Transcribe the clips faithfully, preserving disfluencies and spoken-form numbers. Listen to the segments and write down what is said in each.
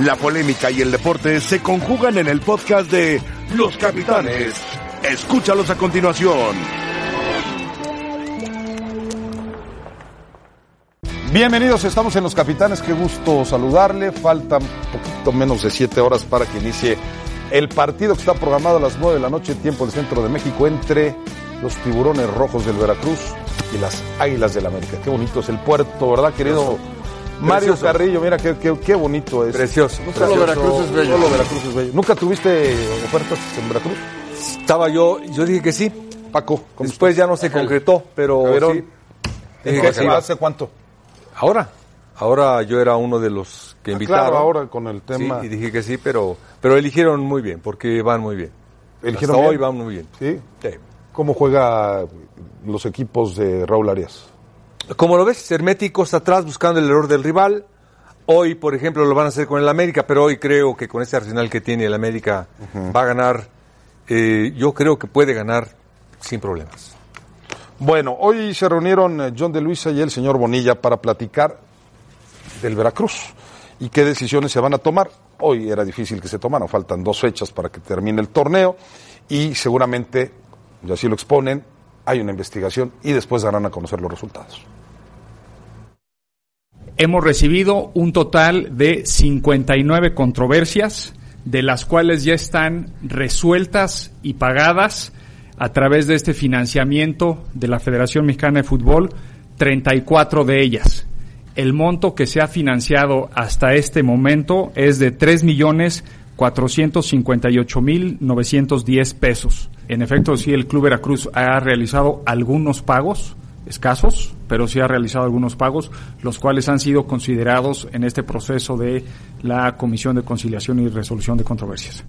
La polémica y el deporte se conjugan en el podcast de Los Capitanes. Escúchalos a continuación. Bienvenidos, estamos en Los Capitanes. Qué gusto saludarle. Faltan poquito menos de siete horas para que inicie el partido que está programado a las nueve de la noche, tiempo del centro de México, entre los Tiburones Rojos del Veracruz y las Águilas del América. Qué bonito es el puerto, ¿verdad, querido? Eso. Mario precioso. Carrillo, mira qué, qué, qué bonito es. Precioso. No solo Veracruz es bello. Solo Veracruz es bello. ¿Nunca tuviste ofertas en Veracruz? Estaba yo, yo dije que sí. Paco, después usted? Ya no se Ajá. concretó, pero Caberón, sí. Dije que sí. ¿Hace cuánto? Ahora. Ahora yo era uno de los que ah, invitaron. Claro, ahora con el tema. Sí, y dije que sí, pero pero eligieron muy bien, porque van muy bien. Eligieron Hasta bien. Hoy van muy bien. ¿Sí? Sí. ¿Cómo juega los equipos de Raúl Arias? Como lo ves, herméticos atrás, buscando el error del rival. Hoy, por ejemplo, lo van a hacer con el América, pero hoy creo que con ese arsenal que tiene el América uh-huh. va a ganar. Eh, yo creo que puede ganar sin problemas. Bueno, hoy se reunieron John de Luisa y el señor Bonilla para platicar del Veracruz y qué decisiones se van a tomar. Hoy era difícil que se tomaran, faltan dos fechas para que termine el torneo y seguramente, y así lo exponen, hay una investigación y después darán a conocer los resultados. Hemos recibido un total de cincuenta y nueve controversias, de las cuales ya están resueltas y pagadas a través de este financiamiento de la Federación Mexicana de Fútbol, treinta y cuatro de ellas. El monto que se ha financiado hasta este momento es de tres millones cuatrocientos cincuenta y ocho mil novecientos diez pesos. En efecto, sí, el Club Veracruz ha realizado algunos pagos, escasos, pero sí ha realizado algunos pagos, los cuales han sido considerados en este proceso de la Comisión de Conciliación y Resolución de Controversias.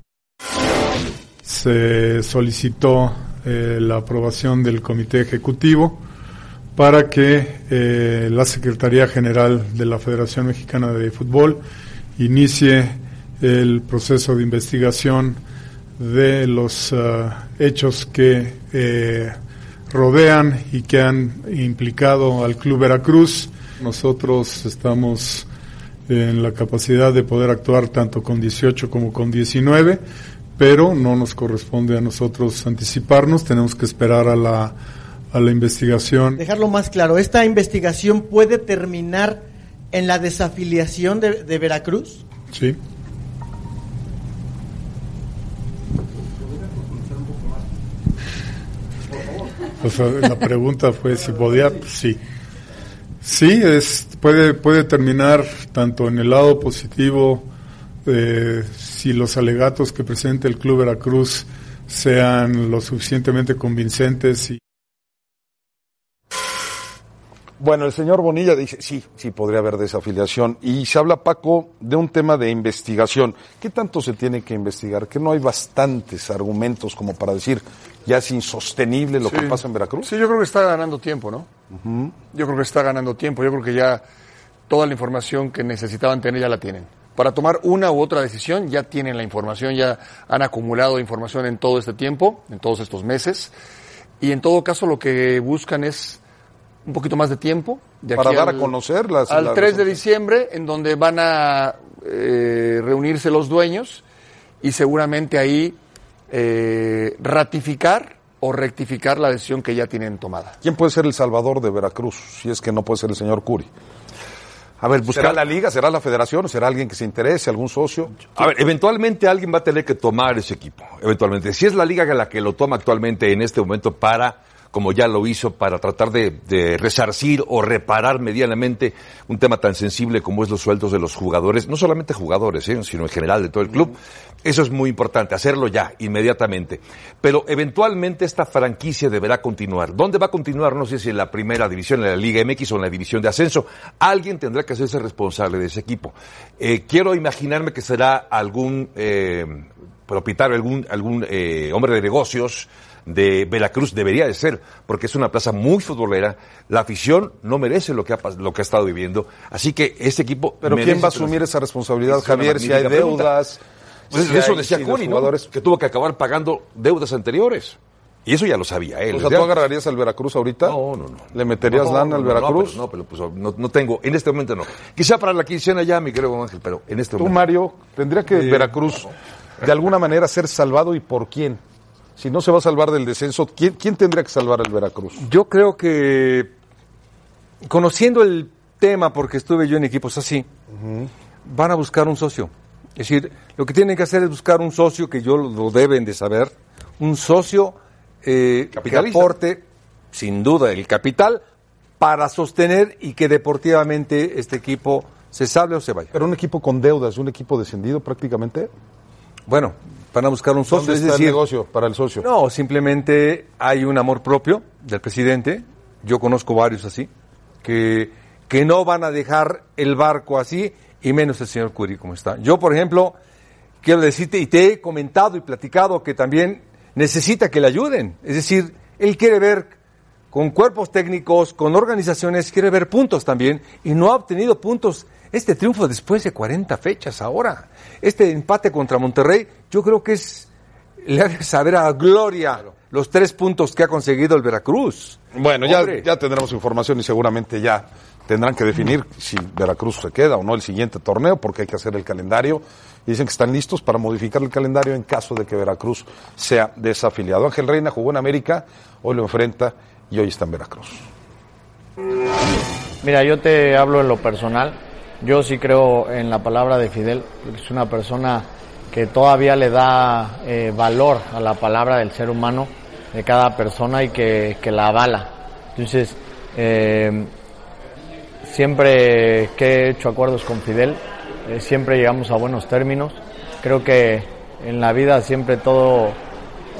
Se solicitó eh, la aprobación del Comité Ejecutivo para que eh, la Secretaría General de la Federación Mexicana de Fútbol inicie el proceso de investigación de los uh, hechos que eh, rodean y que han implicado al Club Veracruz. Nosotros estamos en la capacidad de poder actuar tanto con dieciocho como con diecinueve, pero no nos corresponde a nosotros anticiparnos, tenemos que esperar a la, a la investigación. Dejarlo más claro, ¿esta investigación puede terminar en la desafiliación de, de Veracruz? Sí. O sea, la pregunta fue si podía, pues sí. Sí, es, puede, puede terminar tanto en el lado positivo, eh, si los alegatos que presenta el Club Veracruz sean lo suficientemente convincentes. Y... Bueno, el señor Bonilla dice, sí, sí podría haber desafiliación. Y se habla, Paco, de un tema de investigación. ¿Qué tanto se tiene que investigar? ¿Que no hay bastantes argumentos como para decir... ¿Ya es insostenible lo sí. que pasa en Veracruz? Sí, yo creo que está ganando tiempo, ¿no? Uh-huh. Yo creo que está ganando tiempo. Yo creo que ya toda la información que necesitaban tener ya la tienen. Para tomar una u otra decisión ya tienen la información, ya han acumulado información en todo este tiempo, en todos estos meses. Y en todo caso lo que buscan es un poquito más de tiempo. De Para aquí dar al, a conocer las... Al las tres razones. De diciembre, en donde van a eh, reunirse los dueños y seguramente ahí... Eh, ratificar o rectificar la decisión que ya tienen tomada. ¿Quién puede ser el salvador de Veracruz? Si es que no puede ser el señor Curi. A ver, buscar... ¿Será la Liga? ¿Será la Federación? ¿Será alguien que se interese? ¿Algún socio? A ver, eventualmente alguien va a tener que tomar ese equipo. Eventualmente. Si es la Liga la que lo toma actualmente en este momento para... como ya lo hizo, para tratar de, de resarcir o reparar medianamente un tema tan sensible como es los sueldos de los jugadores, no solamente jugadores, ¿eh? Sino en general de todo el club. Eso es muy importante, hacerlo ya, inmediatamente. Pero eventualmente esta franquicia deberá continuar. ¿Dónde va a continuar? No sé si en la primera división, en la Liga M X o en la división de ascenso. Alguien tendrá que hacerse responsable de ese equipo. Eh, quiero imaginarme que será algún eh, propietario, algún, algún eh, hombre de negocios, de Veracruz, debería de ser, porque es una plaza muy futbolera, la afición no merece lo que ha, lo que ha estado viviendo, así que este equipo... Pero ¿quién va a asumir esa responsabilidad, Javier, si hay deudas? Pues si eso hay, decía si Curi, ¿no? Que tuvo que acabar pagando deudas anteriores. Y eso ya lo sabía él. O sea, ¿tú agarrarías al Veracruz ahorita? No, no, no. ¿Le meterías no, lana no, al Veracruz? No, pero, no, pero pues, no, no tengo. En este momento no. Quizá para la quincena ya, mi querido Ángel, pero en este ¿Tú, momento... Tú, Mario, tendría que sí. Veracruz, de alguna manera, ser salvado, ¿y por quién? Si no se va a salvar del descenso, ¿quién, quién tendría que salvar al Veracruz? Yo creo que, conociendo el tema, porque estuve yo en equipos así, uh-huh. van a buscar un socio. Es decir, lo que tienen que hacer es buscar un socio, que yo lo deben de saber, un socio... Eh, que aporte, sin duda, el capital para sostener y que deportivamente este equipo se salve o se vaya. Pero un equipo con deudas, un equipo descendido prácticamente. Bueno, van a buscar un socio. ¿Dónde es está decir, el negocio para el socio? No, simplemente hay un amor propio del presidente. Yo conozco varios así que, que no van a dejar el barco así, y menos el señor Curi como está. Yo, por ejemplo, quiero decirte, y te he comentado y platicado que también necesita que le ayuden, es decir, él quiere ver con cuerpos técnicos, con organizaciones, quiere ver puntos también, y no ha obtenido puntos este triunfo después de cuarenta fechas ahora. Este empate contra Monterrey, yo creo que es, le hace saber a gloria los tres puntos que ha conseguido el Veracruz. Bueno, ya, ya tendremos información y seguramente ya tendrán que definir si Veracruz se queda o no el siguiente torneo, porque hay que hacer el calendario. Dicen que están listos para modificar el calendario en caso de que Veracruz sea desafiliado. Ángel Reina jugó en América, hoy lo enfrenta y hoy está en Veracruz. Mira, yo te hablo en lo personal. Yo sí creo en la palabra de Fidel, porque es una persona que todavía le da eh, valor a la palabra del ser humano, de cada persona, y que, que la avala. Entonces, eh, siempre que he hecho acuerdos con Fidel, eh, siempre llegamos a buenos términos. Creo que en la vida siempre todo,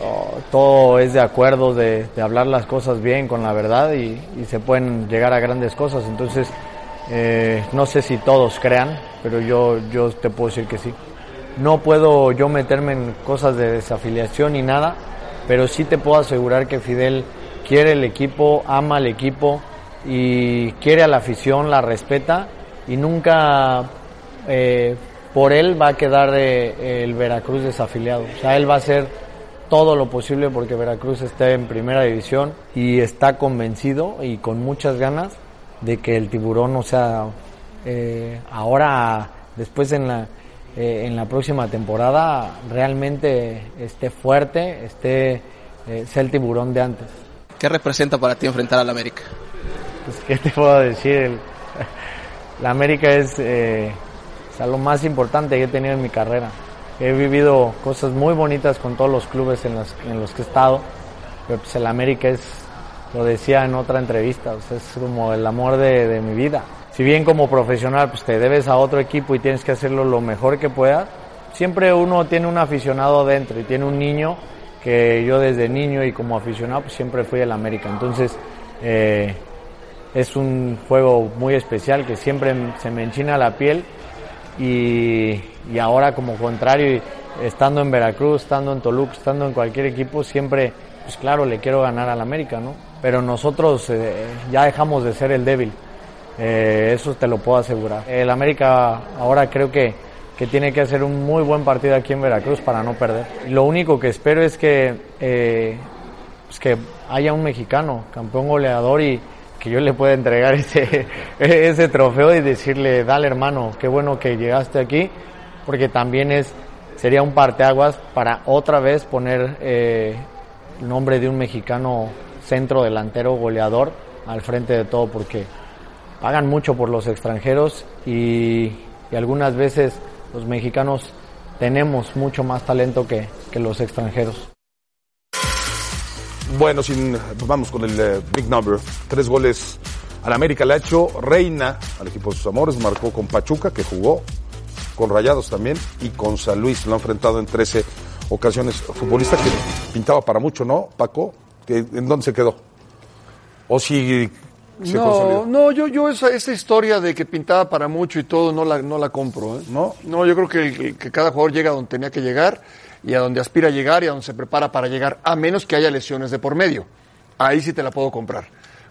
oh, todo es de acuerdos, de, de hablar las cosas bien, con la verdad, y, y se pueden llegar a grandes cosas. Entonces, eh, no sé si todos crean, pero yo, yo te puedo decir que sí. No puedo yo meterme en cosas de desafiliación ni nada, pero sí te puedo asegurar que Fidel quiere el equipo, ama el equipo, y quiere a la afición, la respeta, y nunca eh, por él va a quedar eh, el Veracruz desafiliado. O sea, él va a hacer todo lo posible porque Veracruz esté en primera división, y está convencido y con muchas ganas de que el tiburón, o sea, eh, ahora, después en la, eh, en la próxima temporada, realmente esté fuerte, esté, eh, sea el tiburón de antes. ¿Qué representa para ti enfrentar al América? Pues, ¿qué te puedo decir? El, la América es eh, o sea, lo más importante que he tenido en mi carrera. He vivido cosas muy bonitas con todos los clubes en los, en los que he estado, pero pues el América es, lo decía en otra entrevista, o sea, es como el amor de, de mi vida. Si bien como profesional pues te debes a otro equipo y tienes que hacerlo lo mejor que puedas, siempre uno tiene un aficionado dentro, y tiene un niño que yo desde niño y como aficionado pues siempre fui el América. Entonces, eh, es un juego muy especial que siempre se me enchina la piel, y, y ahora como contrario, estando en Veracruz, estando en Toluca, estando en cualquier equipo, siempre, pues claro, le quiero ganar al América, ¿no? Pero nosotros eh, ya dejamos de ser el débil, eh, eso te lo puedo asegurar. El América ahora creo que, que tiene que hacer un muy buen partido aquí en Veracruz para no perder. Lo único que espero es que, eh, pues que haya un mexicano, campeón goleador, y que yo le pueda entregar ese, ese trofeo y decirle, dale hermano, qué bueno que llegaste aquí, porque también es, sería un parteaguas para otra vez poner eh, el nombre de un mexicano centro delantero goleador al frente de todo, porque pagan mucho por los extranjeros, y, y algunas veces los mexicanos tenemos mucho más talento que, que los extranjeros. Bueno, sin, vamos con el eh, big number. Tres goles al América le ha hecho Reina al equipo de sus amores. Marcó con Pachuca, que jugó con Rayados también, y con San Luis. Lo ha enfrentado en trece ocasiones. Futbolista que pintaba para mucho, ¿no, Paco? ¿En dónde se quedó? ¿O si se no, consolidó? No, yo, yo esa, esa historia de que pintaba para mucho y todo, no la, no la compro, ¿eh? ¿No? No, yo creo que, que cada jugador llega donde tenía que llegar, y a donde aspira a llegar, y a donde se prepara para llegar, a menos que haya lesiones de por medio. Ahí sí te la puedo comprar.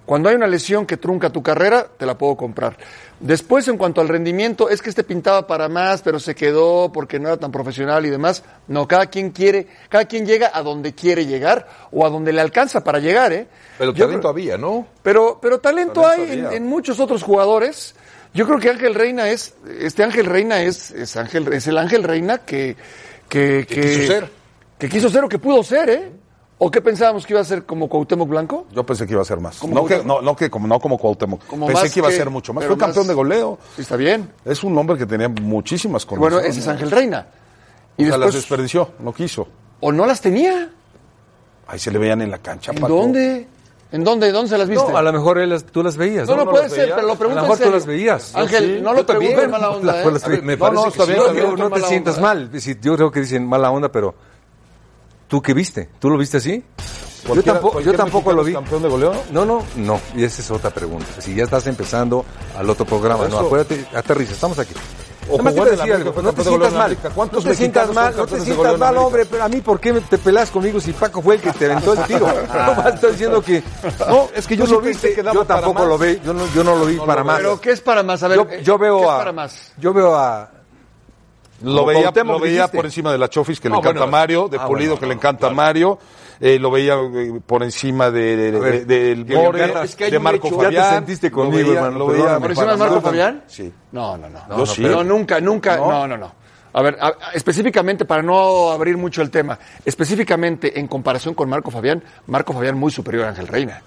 Cuando hay una lesión que trunca tu carrera, te la puedo comprar. Después, en cuanto al rendimiento, es que este pintaba para más, pero se quedó porque no era tan profesional y demás. No, cada quien quiere, cada quien llega a donde quiere llegar o a donde le alcanza para llegar, ¿eh? Pero talento creo, había, ¿no? Pero, pero talento, talento hay en, en muchos otros jugadores. Yo creo que Ángel Reina es, este Ángel Reina es, es Ángel, es el Ángel Reina que, que, que, que quiso ser. Que quiso ser o que pudo ser, ¿eh? ¿O qué pensábamos que iba a ser como Cuauhtémoc Blanco? Yo pensé que iba a ser más. No, que, no, no, que, como, no como Cuauhtémoc. Como pensé que iba a ser mucho más. Fue campeón más, de goleo. Sí, está bien. Es un hombre que tenía muchísimas condiciones. Bueno, ese es Ángel Reina. Y o sea, después las desperdició, no quiso. ¿O no las tenía? Ahí se le veían en la cancha, ¿En Pato. ¿Dónde? ¿En dónde? ¿Dónde se las viste? No, a lo mejor él las, tú las veías. No, no, no puede ser, veías, pero lo pregunto en serio. A lo mejor tú las veías. Ángel, sí, no lo pregunto en mala onda, ¿eh? Ver, me no, parece no, que sí. Bien, no te sientas mal. Yo creo que dicen mala onda, pero... ¿Tú qué viste? ¿Tú lo viste así? Yo tampoco, yo tampoco lo vi. ¿Campeón de goleo? No, no, no. Y esa es otra pregunta. Si ya estás empezando al otro programa, no, acuérdate, aterriza, estamos aquí. Además, te decía algo, no te sientas mal. No te sientas mal, no te sientas mal, hombre, pero a mí, ¿por qué te pelás conmigo si Paco fue el que te aventó el tiro? No vas a estar diciendo que... No, es que yo lo vi, yo tampoco lo vi, yo no, yo no lo vi para más. ¿Pero qué es para más? A ver, yo veo a... Yo veo a... Lo veía, lo veía por encima de la Chofis, que no, le encanta bueno, Mario, de ah, Pulido, bueno, que le encanta claro. Mario, eh, lo veía eh, por encima de, de, ver, de, de More, es que de Marco hecho. Fabián. ¿Ya te sentiste conmigo, hermano? ¿Lo veía por encima de Marco Fabián? Sí. No, no, no. No, no, sí. no nunca, nunca, no, no, no. no. A ver, a, específicamente, para no abrir mucho el tema, específicamente en comparación con Marco Fabián, Marco Fabián muy superior a Ángel Reina.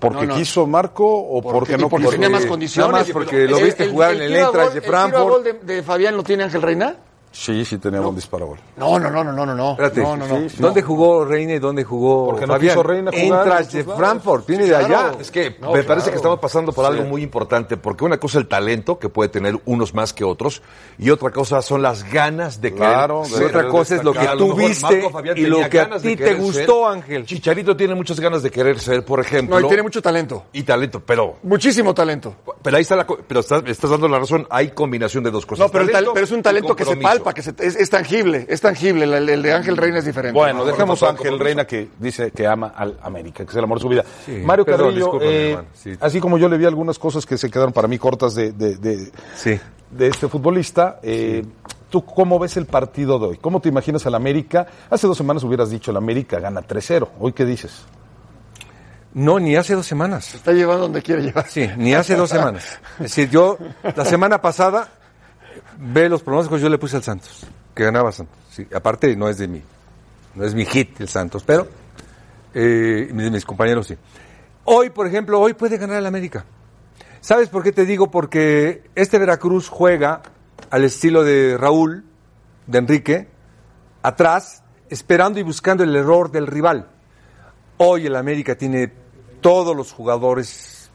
¿Porque no, no. quiso Marco o porque, porque no? Porque tenía más condiciones. Nada más porque lo viste el, jugar el, el en el Eintracht de Frankfurt. ¿El gol de, de Fabián lo tiene Ángel Reina? Sí, sí tenía no. un disparo gol. No, no, no, no, no, no. Espérate. No, no, no. Sí, sí, ¿Dónde no. jugó Reina y dónde jugó porque Fabián? No quiso Reina jugar. Eintracht de Frankfurt, viene sí, claro. de allá. Es que no, me claro. parece que estamos pasando por sí. algo muy importante, porque una cosa es el talento, que puede tener unos más que otros, y otra cosa son las ganas de claro, querer. Claro. Otra cosa es lo que tú viste y lo que a ti te gustó, Ángel. Chicharito tiene muchas ganas de querer ser, por ejemplo. No, y tiene mucho talento. Y talento, pero... Muchísimo talento. Pero ahí está la... Pero estás, estás dando la razón, hay combinación de dos cosas. No, pero, talento, el, pero es un talento que se palpa. Para que se, es, es tangible, es tangible. El, el de Ángel Reina es diferente. Bueno, no, dejemos a Ángel Reina que dice que ama al América, que es el amor de su vida. Sí, Mario Carrillo, eh, sí. así como yo le vi algunas cosas que se quedaron para mí cortas de, de, de, sí. de este futbolista, eh, sí. ¿tú cómo ves el partido de hoy? ¿Cómo te imaginas al América? Hace dos semanas hubieras dicho el América gana tres cero. ¿Hoy qué dices? No, ni hace dos semanas. Se está llevando donde quiere llevar. Sí, ni hace dos semanas. Es decir, yo la semana pasada... Ve los pronósticos, yo le puse al Santos, que ganaba Santos. Sí, aparte, no es de mí, no es mi hit el Santos, pero eh, de mis compañeros sí. Hoy, por ejemplo, hoy puede ganar el América. ¿Sabes por qué te digo? Porque este Veracruz juega al estilo de Raúl, de Enrique, atrás, esperando y buscando el error del rival. Hoy el América tiene todos los jugadores,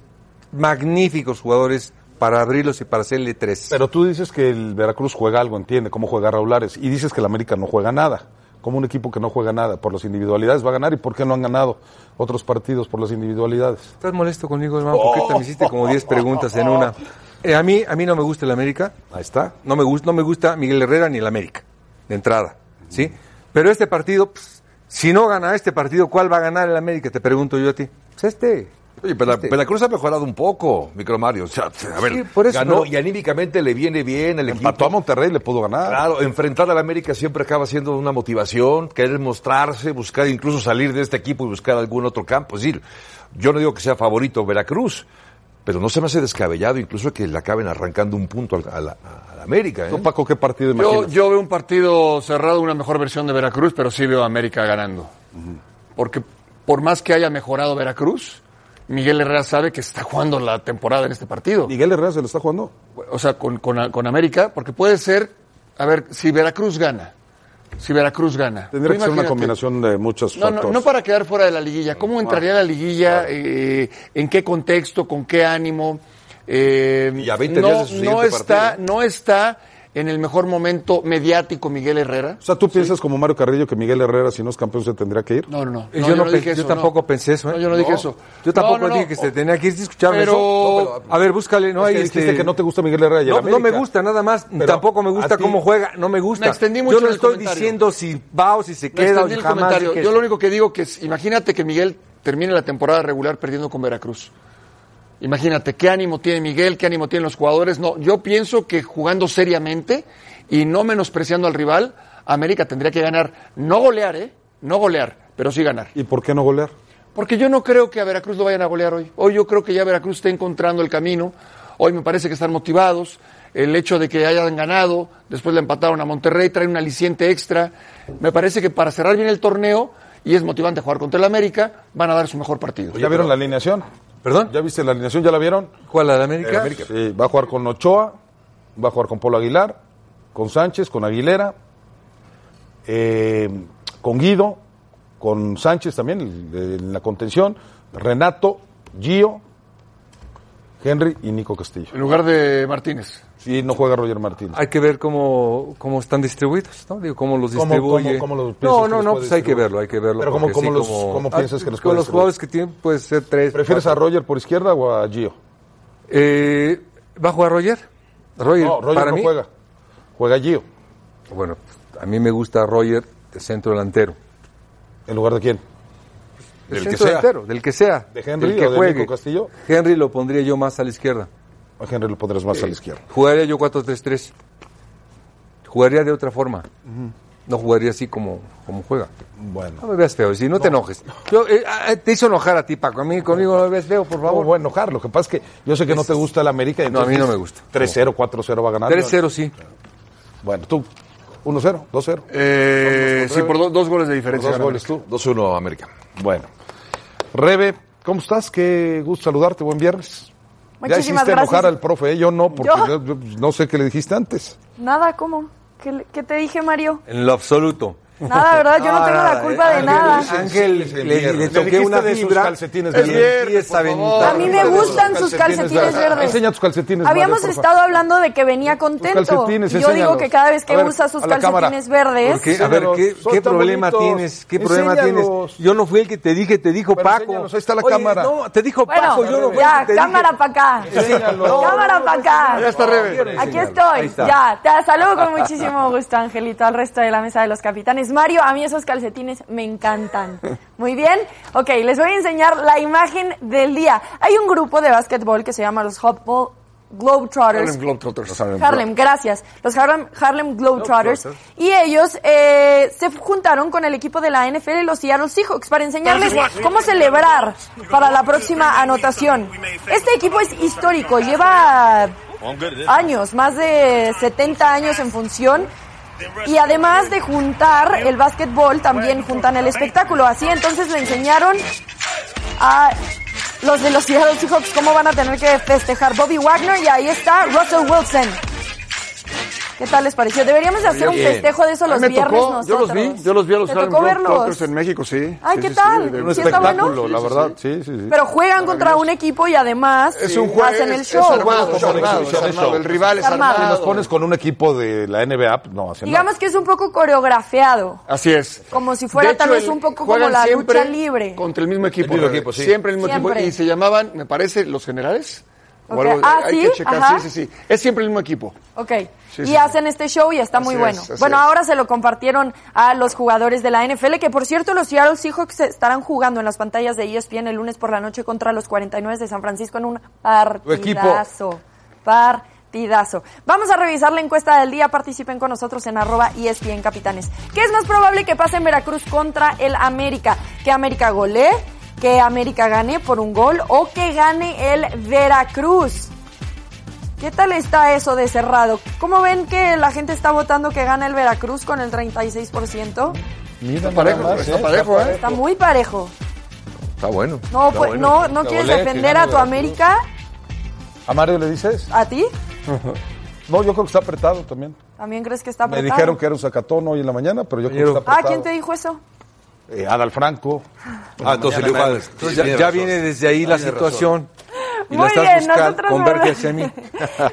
magníficos jugadores, para abrirlos y para hacerle tres. Pero tú dices que el Veracruz juega algo, entiende cómo juega Raúl Ares, y dices que el América no juega nada, como un equipo que no juega nada, por las individualidades va a ganar, y por qué no han ganado otros partidos por las individualidades. ¿Estás molesto conmigo, hermano? ¿Por qué te me hiciste como diez preguntas en una? Eh, a mí a mí no me gusta el América. Ahí está. No me gusta, no me gusta Miguel Herrera ni el América, de entrada, ¿sí? Pero este partido, pues, si no gana este partido, ¿cuál va a ganar el América? Te pregunto yo a ti. Pues este... Oye, pero este. Veracruz ha mejorado un poco, micro Mario. O sea, a ver, sí, por eso, ganó, ¿no? Y anímicamente le viene bien el equipo. Empató a Monterrey, le pudo ganar. Claro, enfrentar al América siempre acaba siendo una motivación, querer mostrarse, buscar incluso salir de este equipo y buscar algún otro campo. Es decir, yo no digo que sea favorito Veracruz, pero no se me hace descabellado incluso que le acaben arrancando un punto a la, a la América, ¿eh? ¿Tú, Paco, qué partido imaginas? Yo, yo veo un partido cerrado, una mejor versión de Veracruz, pero sí veo a América ganando. Uh-huh. Porque por más que haya mejorado Veracruz... Miguel Herrera sabe que está jugando la temporada en este partido. ¿Miguel Herrera se lo está jugando? O sea, con, con, con América, porque puede ser... A ver, si Veracruz gana, si Veracruz gana... Tendría que ser una combinación de muchos no, factores. No, no para quedar fuera de la liguilla. ¿Cómo entraría la liguilla? Eh, ¿En qué contexto? ¿Con qué ánimo? Eh, y a veinte no, días de su siguiente no está, partido. No está... en el mejor momento mediático Miguel Herrera. O sea, ¿tú piensas sí. como Mario Carrillo que Miguel Herrera, si no es campeón, se tendría que ir? No, no, no. Yo, yo, no pe- dije eso, yo tampoco no. pensé eso. ¿eh? No, yo no, no dije eso. Yo tampoco no, no, dije no. que se tenía que ir. Escucharme pero... eso. No, pero... A ver, búscale. No, es que dijiste este... que no te gusta Miguel Herrera. Y no, no me gusta, nada más. Pero tampoco me gusta cómo juega. No me gusta. Me extendí mucho yo no estoy comentario. Diciendo si va o si se queda. Me extendí o el comentario. Yo lo único que digo que es, imagínate que Miguel termine la temporada regular perdiendo con Veracruz. Imagínate, ¿qué ánimo tiene Miguel? ¿Qué ánimo tienen los jugadores? No, yo pienso que jugando seriamente y no menospreciando al rival, América tendría que ganar. No golear, ¿eh? No golear, pero sí ganar. ¿Y por qué no golear? Porque yo no creo que a Veracruz lo vayan a golear hoy. Hoy yo creo que ya Veracruz está encontrando el camino. Hoy me parece que están motivados. El hecho de que hayan ganado, después le empataron a Monterrey, traen un aliciente extra. Me parece que para cerrar bien el torneo, y es motivante jugar contra el América, van a dar su mejor partido. ¿Ya vieron la alineación? ¿Perdón? ¿Ya viste la alineación? ¿Ya la vieron? ¿Cuál, la de América? Eh, América. Sí, va a jugar con Ochoa, va a jugar con Pablo Aguilar, con Sánchez, con Aguilera, eh, con Guido, con Sánchez también en la contención, Renato, Gio, Henry y Nico Castillo. En lugar de Martínez. Sí, no juega Roger Martínez. Hay que ver cómo, cómo están distribuidos, ¿no? Digo, cómo los distribuye. ¿Cómo, cómo, cómo los piensas? No, no, no, pues hay que verlo, hay que verlo. Pero cómo, cómo, sí, los, como, ¿cómo piensas ah, que los puede? Con los jugadores que tienen, puede ser tres. ¿Prefieres cuatro. A Roger por izquierda o a Gio? Eh, ¿Va a jugar Roger? Roger, no, Roger para no mí. juega. Juega Gio. Bueno, a mí me gusta Roger de centro delantero. ¿En lugar de quién? Del que sea. Delantero, del que sea. ¿De Henry que o juegue. de Nico Castillo? Henry lo pondría yo más a la izquierda. A Henry lo pondrás más eh, a la izquierda. Jugaría yo cuatro tres tres. Jugaría de otra forma. Uh-huh. No jugaría así como, como juega. Bueno. No me veas feo, si no, no. te enojes. Yo, eh, te hizo enojar a ti, Paco. A mí conmigo no me veas feo, por favor. No voy a enojar. Lo que pasa es que yo sé que es... no te gusta el América. No, a mí no me gusta. tres cero, cuatro cero va a ganar. tres cero, sí. Bueno, tú... uno cero, dos cero. Eh, sí, por do, dos goles de diferencia. Por dos goles tú. dos uno, América. Bueno. Rebe, ¿cómo estás? Qué gusto saludarte. Buen viernes. Muchísimas ya hiciste gracias. Enojar al profe, ¿eh? Yo no, porque ¿Yo? Yo, yo, no sé qué le dijiste antes. Nada, ¿cómo? ¿Qué, qué te dije, Mario? En lo absoluto. Nada, ¿verdad? Yo no, no tengo la culpa eh, de nada. Ángel, le, le, le toqué una de sus calcetines verdes. A mí me gustan sus calcetines verdes. Enseña tus calcetines verdes. Habíamos estado hablando de que venía contento. Yo digo que cada vez que usa sus calcetines verdes... A ver, ¿qué problema tienes? ¿Qué problema tienes? Yo no fui el que te dije, te dijo Paco. Ahí está la cámara. No, te dijo Paco, yo no fui el que te dije. Ya, cámara para acá. Cámara para acá. Ya está Rebe. Aquí estoy, ya. Te saludo con muchísimo gusto, Angelito, al resto de la mesa de los capitanes. Mario, a mí esos calcetines me encantan. Muy bien. Ok, les voy a enseñar la imagen del día. Hay un grupo de básquetbol que se llama los Hopball Globetrotters. Harlem Globetrotters. Harlem, Harlem gracias. Los Harlem, Harlem Globetrotters. Globetrotters. Y ellos eh, se juntaron con el equipo de la N F L, los Seattle Seahawks, para enseñarles cómo celebrar para la próxima anotación. Este equipo es histórico. Lleva años, más de setenta años en función. Y además de juntar el básquetbol, también juntan el espectáculo. Así entonces le enseñaron a los de los Seattle Seahawks cómo van a tener que festejar. Bobby Wagner, y ahí está Russell Wilson. ¿Qué tal les pareció? Deberíamos hacer un festejo de eso los viernes tocó, nosotros. Yo los vi, yo los vi a los Globetrotters en México, sí. Ay, sí, ¿qué sí, tal? Sí, un ¿Sí espectáculo, bueno? la verdad. Sí, sí, sí. Pero juegan contra un equipo y además es un juez, hacen el show. Es armado, es armado, es armado. El rival es armado. Si nos pones con un equipo de la N B A, no hacen Digamos nada. Que es un poco coreografiado. Así es. Como si fuera hecho, tal vez un poco como la lucha libre. Contra el mismo equipo. El mismo equipo sí. Siempre el mismo siempre. equipo. Y se llamaban, me parece, los generales. Okay. Algo, ah, hay ¿sí? que checar, Ajá. sí, sí, sí. Es siempre el mismo equipo. Ok, sí, y sí, hacen sí. este show y está así muy bueno. Es, bueno, es. ahora se lo compartieron a los jugadores de la N F L, que por cierto los Seattle Seahawks estarán jugando en las pantallas de E S P N el lunes por la noche contra los cuarenta y nueve de San Francisco en un partidazo. Partidazo. Vamos a revisar la encuesta del día. Participen con nosotros en arroba E S P N Capitanes. ¿Qué es más probable que pase en Veracruz contra el América? ¿Que América golee? Que América gane por un gol o que gane el Veracruz. ¿Qué tal está eso de cerrado? ¿Cómo ven que la gente está votando que gana el Veracruz con el treinta y seis por ciento? Mira, está parejo, más, está, eh, parejo está, eh. está muy parejo. Está bueno. No, está pues, bueno. no, no quieres bolé, defender a tu Veracruz. América. ¿A Mario le dices? ¿A ti? No, yo creo que está apretado también. ¿También crees que está apretado? Me dijeron que era un sacatón hoy en la mañana, pero yo creo que está apretado. Ah, ¿quién te dijo eso? Eh, Adal Franco. Ah, entonces, mañana, entonces, entonces ya, ya viene desde ahí no, la situación. Y Muy la bien, nosotros volvemos. En mí.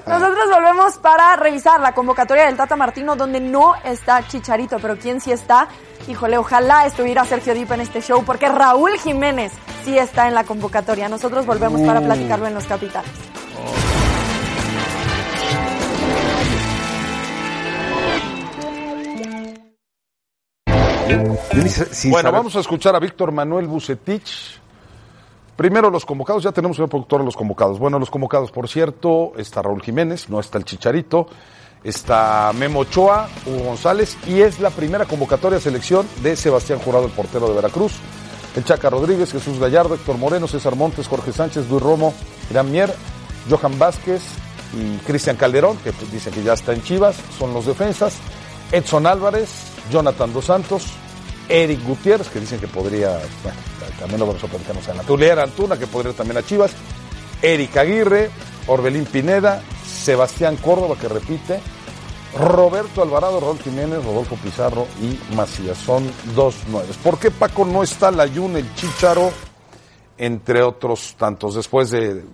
Nosotros volvemos para revisar la convocatoria del Tata Martino, donde no está Chicharito, pero quién sí está. Híjole, ojalá estuviera Sergio Dipa en este show, porque Raúl Jiménez sí está en la convocatoria. Nosotros volvemos mm. para platicarlo en Los Capitanes. Oh. Bueno, saber. Vamos a escuchar a Víctor Manuel Bucetich, Primero los convocados, ya tenemos una productora de los convocados. Bueno, los convocados, por cierto, está Raúl Jiménez, no está el Chicharito, está Memo Ochoa, Hugo González, y es la primera convocatoria a selección de Sebastián Jurado, el portero de Veracruz, el Chaca Rodríguez, Jesús Gallardo, Héctor Moreno, César Montes, Jorge Sánchez, Luis Romo, Irán Mier, Johan Vázquez y Cristian Calderón, que pues dicen que ya está en Chivas, son los defensas, Edson Álvarez, Jonathan Dos Santos, Eric Gutiérrez, que dicen que podría, bueno, también lo vamos a platicar, no sé, Tulera Antuna, que podría también a Chivas, Eric Aguirre, Orbelín Pineda, Sebastián Córdoba, que repite, Roberto Alvarado, Raúl Jiménez, Rodolfo Pizarro y Macías, son dos nueves. ¿Por qué, Paco, no está Layún, el Chícharo, entre otros tantos? Después de,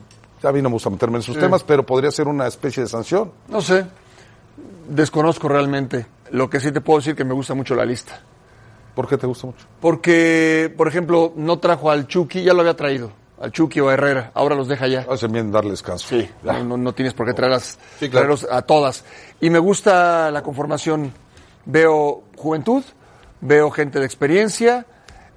ya vino, me gusta meterme en sus sí. temas, pero podría ser una especie de sanción. No sé, desconozco realmente. Lo que sí te puedo decir que me gusta mucho la lista. ¿Por qué te gusta mucho? Porque, por ejemplo, no trajo al Chucky, ya lo había traído, al Chucky o a Herrera, ahora los deja ya. Hacen bien darle descanso. Sí, no, no, no tienes por qué traerlas, sí, claro. traerlos a todas. Y me gusta la conformación, veo juventud, veo gente de experiencia,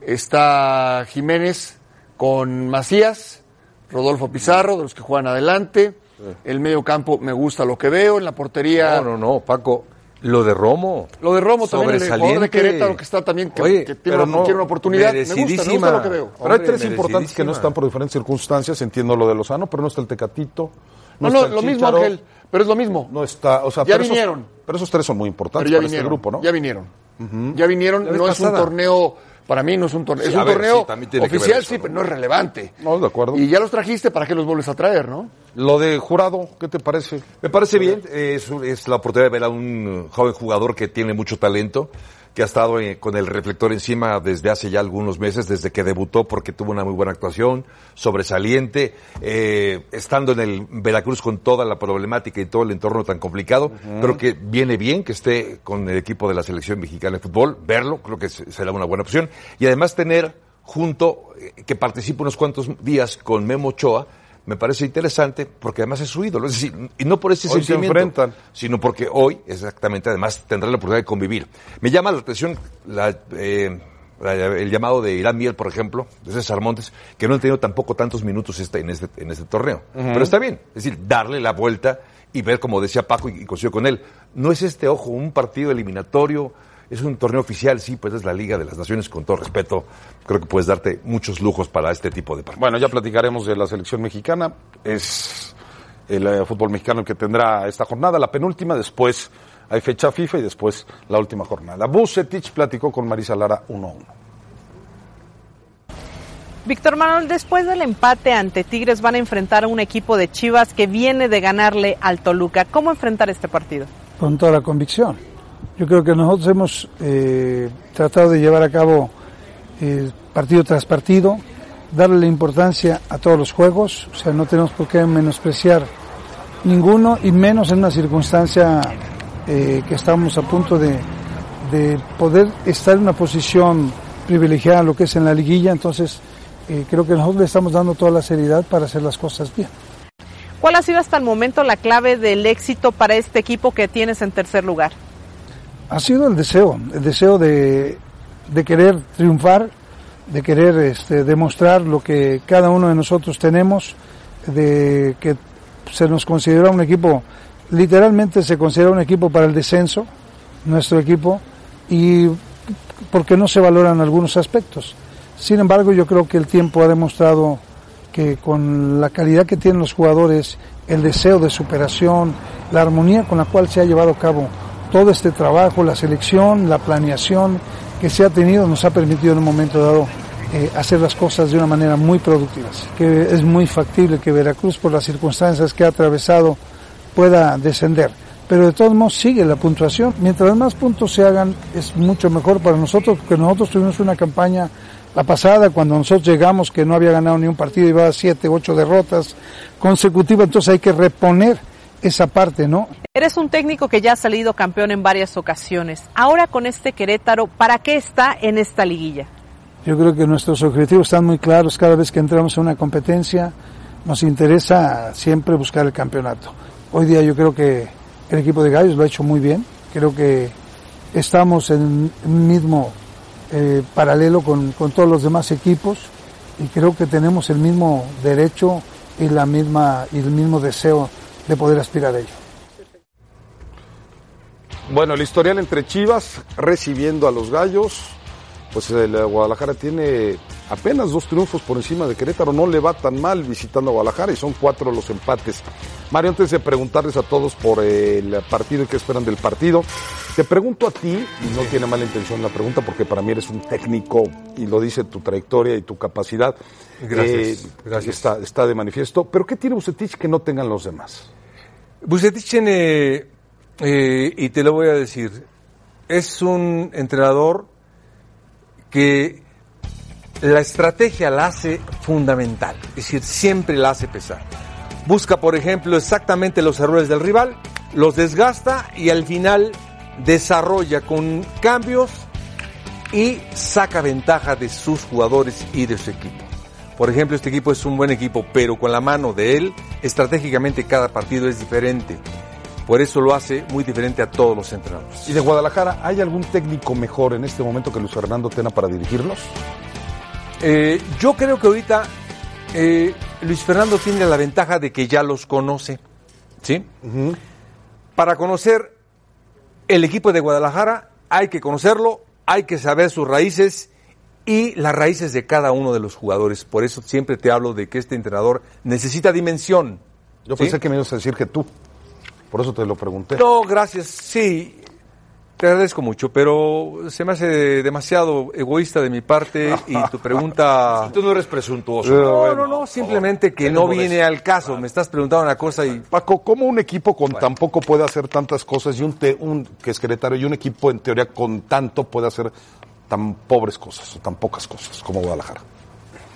está Jiménez con Macías, Rodolfo Pizarro, de los que juegan adelante, sí. el medio campo me gusta lo que veo, en la portería... No, no, no, Paco... Lo de Romo. Lo de Romo también, el jugador de Querétaro que está también, que, Oye, que tiene, una, no, tiene una oportunidad. Me gusta, me gusta lo que veo. Pero Hombre, hay tres importantes que no están por diferentes circunstancias, entiendo lo de Lozano, pero no está el Tecatito. No, no, no lo Chícharo, mismo Ángel, pero es lo mismo. No está, o sea, ya pero vinieron. Esos, pero esos tres son muy importantes para vinieron, este grupo, ¿no? Ya vinieron, uh-huh. ya vinieron, no es un torneo... Para mí no es un torneo, sí, es un ver, torneo sí, oficial, eso, sí, ¿no? pero no es relevante. No, de acuerdo. Y ya los trajiste, ¿para qué los vuelves a traer, no? Lo de Jurado, ¿qué te parece? Me parece bien, es, es la oportunidad de ver a un joven jugador que tiene mucho talento, que ha estado eh, con el reflector encima desde hace ya algunos meses, desde que debutó, porque tuvo una muy buena actuación, sobresaliente, eh, estando en el Veracruz con toda la problemática y todo el entorno tan complicado, uh-huh. creo que viene bien que esté con el equipo de la Selección Mexicana de Fútbol, verlo, creo que será una buena opción, y además tener junto, eh, que participe unos cuantos días con Memo Ochoa, me parece interesante, porque además es su ídolo, es decir, y no por ese hoy sentimiento, se sino porque hoy, exactamente, además tendrá la oportunidad de convivir. Me llama la atención la, eh, la, el llamado de Irán Miel, por ejemplo, de César Montes, que no han tenido tampoco tantos minutos este, en, este, en este torneo, uh-huh. pero está bien, es decir, darle la vuelta y ver, como decía Paco, y, y coincido con él, no es este, ojo, un partido eliminatorio, es un torneo oficial, sí, pues es la Liga de las Naciones, con todo respeto, creo que puedes darte muchos lujos para este tipo de partidos. Bueno, ya platicaremos de la selección mexicana, es el eh, fútbol mexicano el que tendrá esta jornada, la penúltima, después hay fecha FIFA y después la última jornada. Vucetich platicó con Marisa Lara uno a uno. Víctor Manuel, después del empate ante Tigres van a enfrentar a un equipo de Chivas que viene de ganarle al Toluca. ¿Cómo enfrentar este partido? Con toda la convicción. Yo creo que nosotros hemos eh, tratado de llevar a cabo eh, partido tras partido, darle la importancia a todos los juegos, o sea, no tenemos por qué menospreciar ninguno y menos en una circunstancia eh, que estamos a punto de, de poder estar en una posición privilegiada, lo que es en la liguilla, entonces eh, creo que nosotros le estamos dando toda la seriedad para hacer las cosas bien. ¿Cuál ha sido hasta el momento la clave del éxito para este equipo que tienes en tercer lugar? Ha sido el deseo, el deseo de, de querer triunfar, de querer este, demostrar lo que cada uno de nosotros tenemos, de que se nos considera un equipo, literalmente se considera un equipo para el descenso, nuestro equipo, y porque no se valoran algunos aspectos. Sin embargo, yo creo que el tiempo ha demostrado que con la calidad que tienen los jugadores, el deseo de superación, la armonía con la cual se ha llevado a cabo todo este trabajo, la selección, la planeación que se ha tenido nos ha permitido en un momento dado eh, hacer las cosas de una manera muy productiva. Que es muy factible que Veracruz, por las circunstancias que ha atravesado, pueda descender. Pero de todos modos sigue la puntuación. Mientras más puntos se hagan es mucho mejor para nosotros, porque nosotros tuvimos una campaña la pasada cuando nosotros llegamos que no había ganado ni un partido, iba a siete, ocho derrotas consecutivas, entonces hay que reponer esa parte, ¿no? Eres un técnico que ya ha salido campeón en varias ocasiones. Ahora con este Querétaro, ¿para qué está en esta liguilla? Yo creo que nuestros objetivos están muy claros. Cada vez que entramos en una competencia, nos interesa siempre buscar el campeonato. Hoy día yo creo que el equipo de Gallos lo ha hecho muy bien. Creo que estamos en el mismo eh, paralelo con, con todos los demás equipos. y creo que tenemos el mismo derecho y la misma y el mismo deseo de poder aspirar a ello. Bueno, el historial entre Chivas recibiendo a los Gallos, pues el Guadalajara tiene apenas dos triunfos por encima de Querétaro, no le va tan mal visitando a Guadalajara y son cuatro los empates. Mario, antes de preguntarles a todos por el partido y qué esperan del partido, te pregunto a ti, y no tiene mala intención la pregunta porque para mí eres un técnico y lo dice tu trayectoria y tu capacidad. Gracias, eh, gracias. Está, está de manifiesto, pero ¿qué tiene Vucetich que no tengan los demás? Vucetich tiene, eh, y te lo voy a decir, es un entrenador que la estrategia la hace fundamental, es decir, siempre la hace pesar. Busca, por ejemplo, exactamente los errores del rival, los desgasta y al final desarrolla con cambios y saca ventaja de sus jugadores y de su equipo. Por ejemplo, este equipo es un buen equipo, pero con la mano de él, estratégicamente cada partido es diferente. Por eso lo hace muy diferente a todos los entrenadores. ¿Y de Guadalajara hay algún técnico mejor en este momento que Luis Fernando Tena para dirigirnos? Eh, yo creo que ahorita eh, Luis Fernando tiene la ventaja de que ya los conoce, ¿sí? Uh-huh. Para conocer el equipo de Guadalajara hay que conocerlo, hay que saber sus raíces y las raíces de cada uno de los jugadores. Por eso siempre te hablo de que este entrenador necesita dimensión. Yo pensé, ¿sí?, que me ibas a decir que tú, por eso te lo pregunté. No, gracias, sí. Te agradezco mucho, pero se me hace demasiado egoísta de mi parte y tu pregunta... Tú no eres presuntuoso. No, no, no, simplemente que no viene al caso. Me estás preguntando una cosa y... Paco, ¿cómo un equipo con tan poco puede hacer tantas cosas y un, te, un que es Querétaro y un equipo en teoría con tanto puede hacer tan pobres cosas o tan pocas cosas como Guadalajara?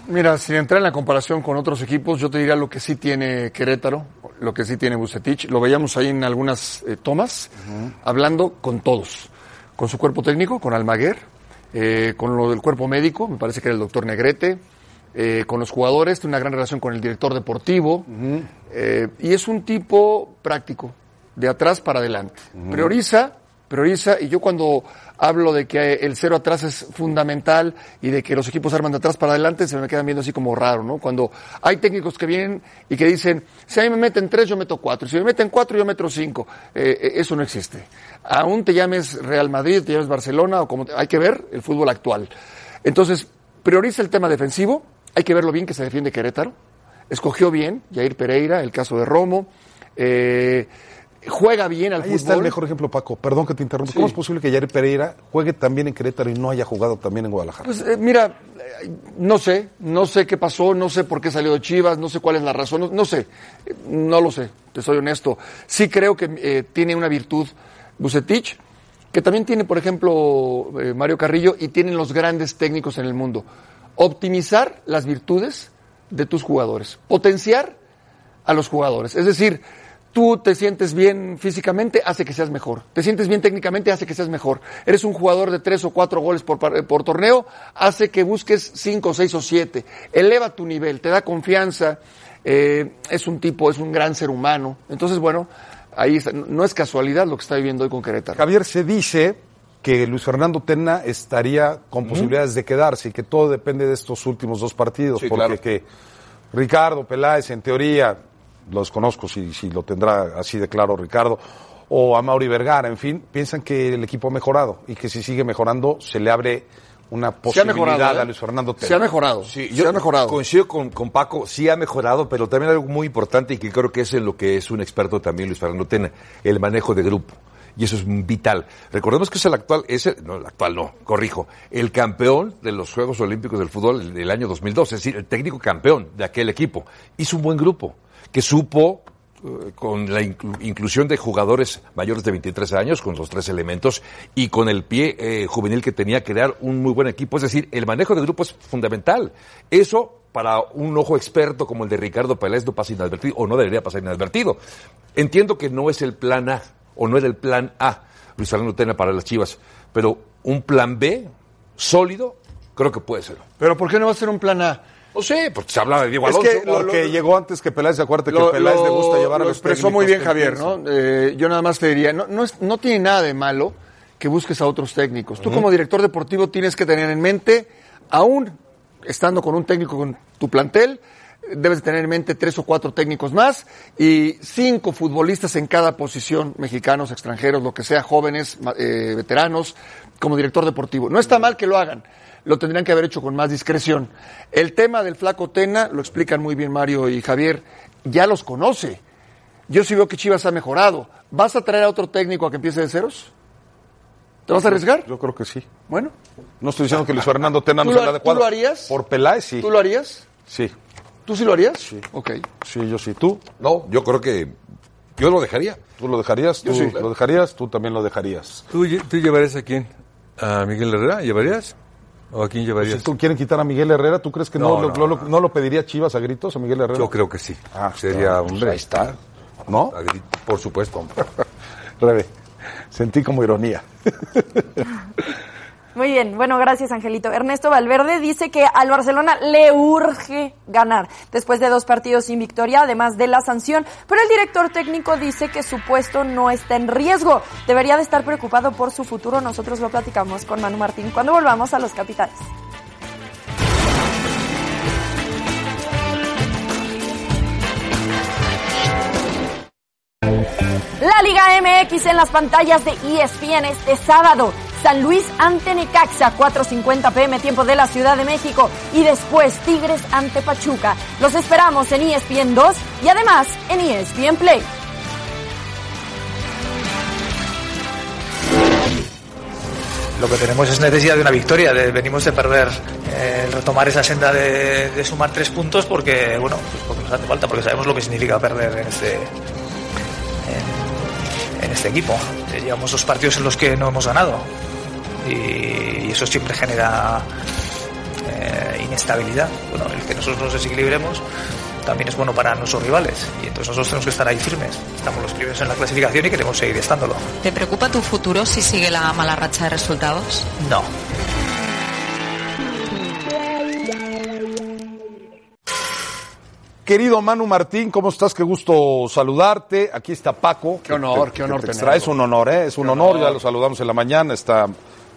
Mira, si entra en la comparación con otros equipos, yo te diría lo que sí tiene Querétaro, lo que sí tiene Vucetich, lo veíamos ahí en algunas eh, tomas, uh-huh, hablando con todos, con su cuerpo técnico, con Almaguer, eh, con lo del cuerpo médico, me parece que era el doctor Negrete, eh, con los jugadores, tiene una gran relación con el director deportivo, uh-huh, eh, y es un tipo práctico, de atrás para adelante, uh-huh, prioriza, prioriza, y yo cuando hablo de que el cero atrás es fundamental y de que los equipos arman de atrás para adelante, se me quedan viendo así como raro, ¿no? Cuando hay técnicos que vienen y que dicen, si a mí me meten tres, yo meto cuatro, si me meten cuatro, yo meto cinco. Eh, eso no existe. Aún te llames Real Madrid, te llames Barcelona, o como te... hay que ver el fútbol actual. Entonces, prioriza el tema defensivo, hay que ver lo bien que se defiende Querétaro. Escogió bien Jair Pereira, el caso de Romo, eh... juega bien al Ahí fútbol. Ahí está el mejor ejemplo, Paco. Perdón que te interrumpa. Sí. ¿Cómo es posible que Jair Pereira juegue también en Querétaro y no haya jugado también en Guadalajara? Pues eh, mira, eh, no sé, no sé qué pasó, no sé por qué salió de Chivas, no sé cuál es la razón, no, no sé, eh, no lo sé, te soy honesto. Sí creo que eh, tiene una virtud Vucetich, que también tiene, por ejemplo, eh, Mario Carrillo, y tienen los grandes técnicos en el mundo. Optimizar las virtudes de tus jugadores, potenciar a los jugadores, es decir... Tú te sientes bien físicamente, hace que seas mejor. Te sientes bien técnicamente, hace que seas mejor. Eres un jugador de tres o cuatro goles por, por torneo, hace que busques cinco, seis o siete. Eleva tu nivel, te da confianza. Eh, es un tipo, es un gran ser humano. Entonces, bueno, ahí está. No es casualidad lo que está viviendo hoy con Querétaro. Javier, se dice que Luis Fernando Tena estaría con posibilidades, ¿mm?, de quedarse y que todo depende de estos últimos dos partidos. Sí, porque claro, que Ricardo Peláez, en teoría... los conozco, si, si lo tendrá así de claro Ricardo, o a Mauri Vergara, en fin, piensan que el equipo ha mejorado y que si sigue mejorando se le abre una posibilidad mejorado, ¿eh?, a Luis Fernando Tena. Se ha mejorado, sí, yo se ha mejorado. Coincido con, con Paco, sí ha mejorado, pero también algo muy importante y que creo que es en lo que es un experto también Luis Fernando Tena, el manejo de grupo. Y eso es vital. Recordemos que es el actual, es el, no, el actual no, corrijo, el campeón de los Juegos Olímpicos del Fútbol del año dos mil doce, es decir, el técnico campeón de aquel equipo. Hizo un buen grupo que supo, eh, con la inclu- inclusión de jugadores mayores de veintitrés años, con los tres elementos, y con el pie eh, juvenil que tenía, crear un muy buen equipo. Es decir, el manejo de grupo es fundamental. Eso, para un ojo experto como el de Ricardo Peláez, no pasa inadvertido, o no debería pasar inadvertido. Entiendo que no es el plan A, o no era el plan A, Luis Fernando Tena para las Chivas, pero un plan B sólido, creo que puede ser. ¿Pero por qué no va a ser un plan A? No sé, porque se hablaba de Diego Alonso. Es que lo, porque lo, llegó antes que Peláez, acuérdate que Peláez le gusta llevar lo a los técnicos. Lo expresó muy bien Javier, ¿no? Eh, yo nada más te diría, no, no, es, no tiene nada de malo que busques a otros técnicos. Tú, uh-huh, como director deportivo tienes que tener en mente a un estando con un técnico con tu plantel, debes tener en mente tres o cuatro técnicos más y cinco futbolistas en cada posición, mexicanos, extranjeros, lo que sea, jóvenes, eh, veteranos, como director deportivo. No está mal que lo hagan, lo tendrían que haber hecho con más discreción. El tema del Flaco Tena, lo explican muy bien Mario y Javier, ya los conoce. Yo sí veo que Chivas ha mejorado. ¿Vas a traer a otro técnico a que empiece de ceros? ¿Te vas a arriesgar? Yo creo que sí. Bueno. No estoy diciendo que Luis Fernando Tena no sea el adecuado. ¿Tú lo harías? Por Peláez, sí. ¿Tú lo harías? Sí. ¿Tú sí lo harías? Sí. Ok. Sí, yo sí. ¿Tú? No, yo creo que yo lo dejaría. ¿Tú lo dejarías? Yo tú sí, claro. Lo dejarías, tú también lo dejarías. ¿Tú, ¿Tú llevarías a quién? ¿A Miguel Herrera? ¿Llevarías? ¿O a quién llevarías? Si tú quieren quitar a Miguel Herrera, ¿tú crees que no, no, no, lo, no, lo, no lo pediría Chivas a gritos a Miguel Herrera? Yo creo que sí. Ah, sería no, hombre. Pues ahí está. ¿No? A gritos, por supuesto. Rebe, sentí como ironía. Muy bien, bueno, gracias Angelito. Ernesto Valverde dice que al Barcelona le urge ganar después de dos partidos sin victoria, además de la sanción, pero el director técnico dice que su puesto no está en riesgo, debería de estar preocupado por su futuro. Nosotros lo platicamos con Manu Martín cuando volvamos a Los Capitanes. La Liga M X en las pantallas de E S P N este sábado. San Luis ante Necaxa, cuatro cincuenta p m tiempo de la Ciudad de México, y después Tigres ante Pachuca. Los esperamos en E S P N dos y además en E S P N Play. Lo que tenemos es necesidad de una victoria, de, venimos de perder, eh, retomar esa senda de, de sumar tres puntos porque, bueno, pues porque nos hace falta, porque sabemos lo que significa perder en este... en este equipo. Llevamos dos partidos en los que no hemos ganado y eso siempre genera eh, inestabilidad. Bueno, el que nosotros nos desequilibremos también es bueno para nuestros rivales y entonces nosotros tenemos que estar ahí firmes. Estamos los primeros en la clasificación y queremos seguir estándolo. ¿Te preocupa tu futuro si sigue la mala racha de resultados? No. Querido Manu Martín, ¿cómo estás? Qué gusto saludarte. Aquí está Paco. Qué honor, que, qué honor. Que te extrae. Es un honor, ¿eh? Es un honor. honor. Ya lo saludamos en la mañana. Está